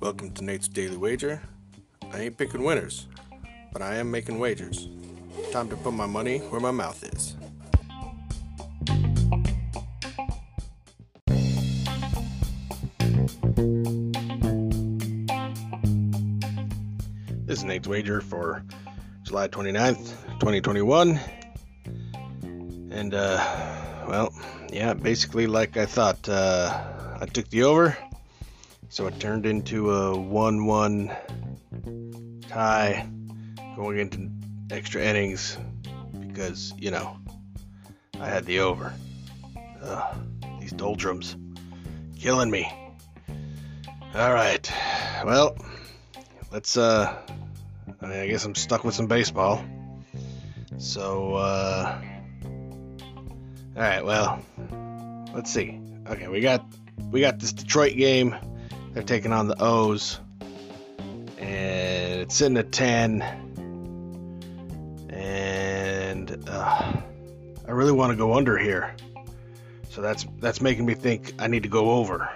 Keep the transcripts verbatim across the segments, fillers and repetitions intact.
Welcome to Nate's Daily Wager. I ain't picking winners, but I am making wagers. Time to put my money where my mouth is. This is Nate's Wager for July twenty-ninth, twenty twenty-one. And, uh... Well, yeah, basically like I thought, uh, I took the over, so it turned into a one one tie going into extra innings because, you know, I had the over. Ugh, these doldrums, killing me. All right, well, let's, uh, I mean, I guess I'm stuck with some baseball, so, uh... All right, well, let's see. Okay, we got we got this Detroit game. They're taking on the O's, and it's sitting at ten. And uh, I really want to go under here, so that's that's making me think I need to go over.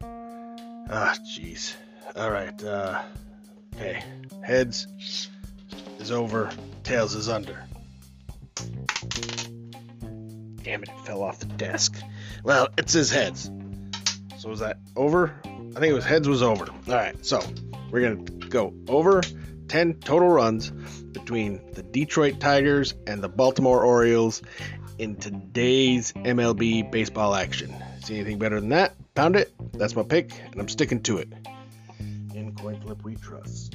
Ah, jeez. All right. Uh, okay, heads is over, tails is under. Damn it, it fell off the desk. Well, it says heads. So was that over? I think it was heads was over. All right, so we're going to go over ten total runs between the Detroit Tigers and the Baltimore Orioles in today's M L B baseball action. See anything better than that? Pound it. That's my pick, and I'm sticking to it. In coin flip we trust.